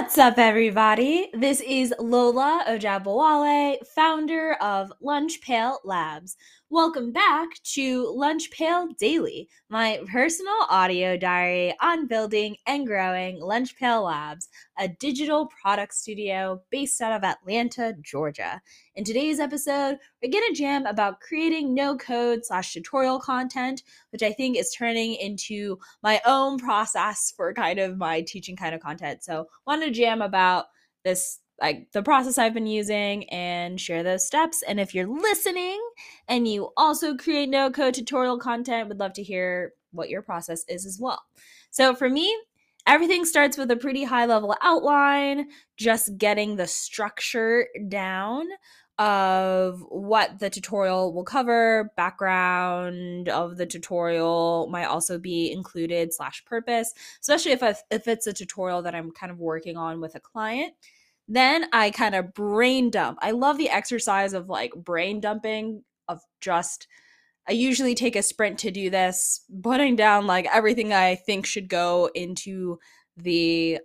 What's up, everybody? This is Lola Ojabowale, founder of Lunch Pail Labs. Welcome back to Lunch Pail Daily, my personal audio diary on building and growing Lunch Pail Labs, a digital product studio based out of Atlanta, Georgia. In today's episode, we're going to jam about creating no-code/tutorial content, which I think is turning into my own process for kind of my teaching kind of content. So wanted to jam about this, like the process I've been using, and share those steps. And if you're listening and you also create no-code tutorial content, would love to hear what your process is as well. So for me, everything starts with a pretty high-level outline, just getting the structure down of what the tutorial will cover. Background of the tutorial might also be included / purpose, especially if it's a tutorial that I'm kind of working on with a client. Then I kind of brain dump. I love the exercise of like brain dumping of just, I usually take a sprint to do this, putting down like everything I think should go into the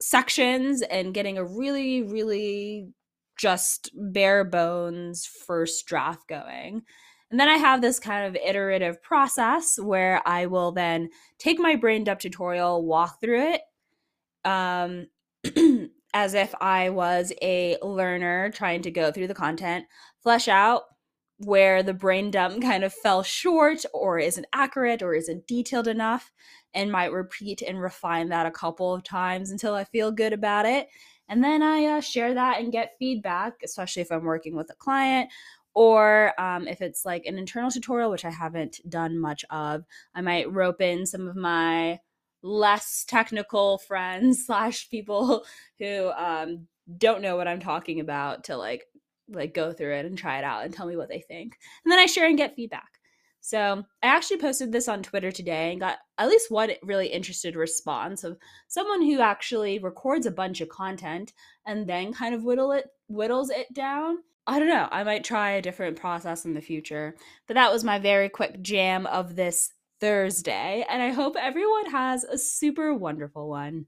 sections and getting a really, really just bare bones first draft going. And then I have this kind of iterative process where I will then take my brain dump tutorial, walk through it, as if I was a learner trying to go through the content, flesh out where the brain dump kind of fell short or isn't accurate or isn't detailed enough, and might repeat and refine that a couple of times until I feel good about it. And then I share that and get feedback, especially if I'm working with a client, or if it's like an internal tutorial, which I haven't done much of. I might rope in some of my less technical friends / people who don't know what I'm talking about to like go through it and try it out and tell me what they think. And then I share and get feedback. So I actually posted this on Twitter today and got at least one really interested response of someone who actually records a bunch of content and then kind of whittles it down. I don't know, I might try a different process in the future, but that was my very quick jam of this Thursday, and I hope everyone has a super wonderful one.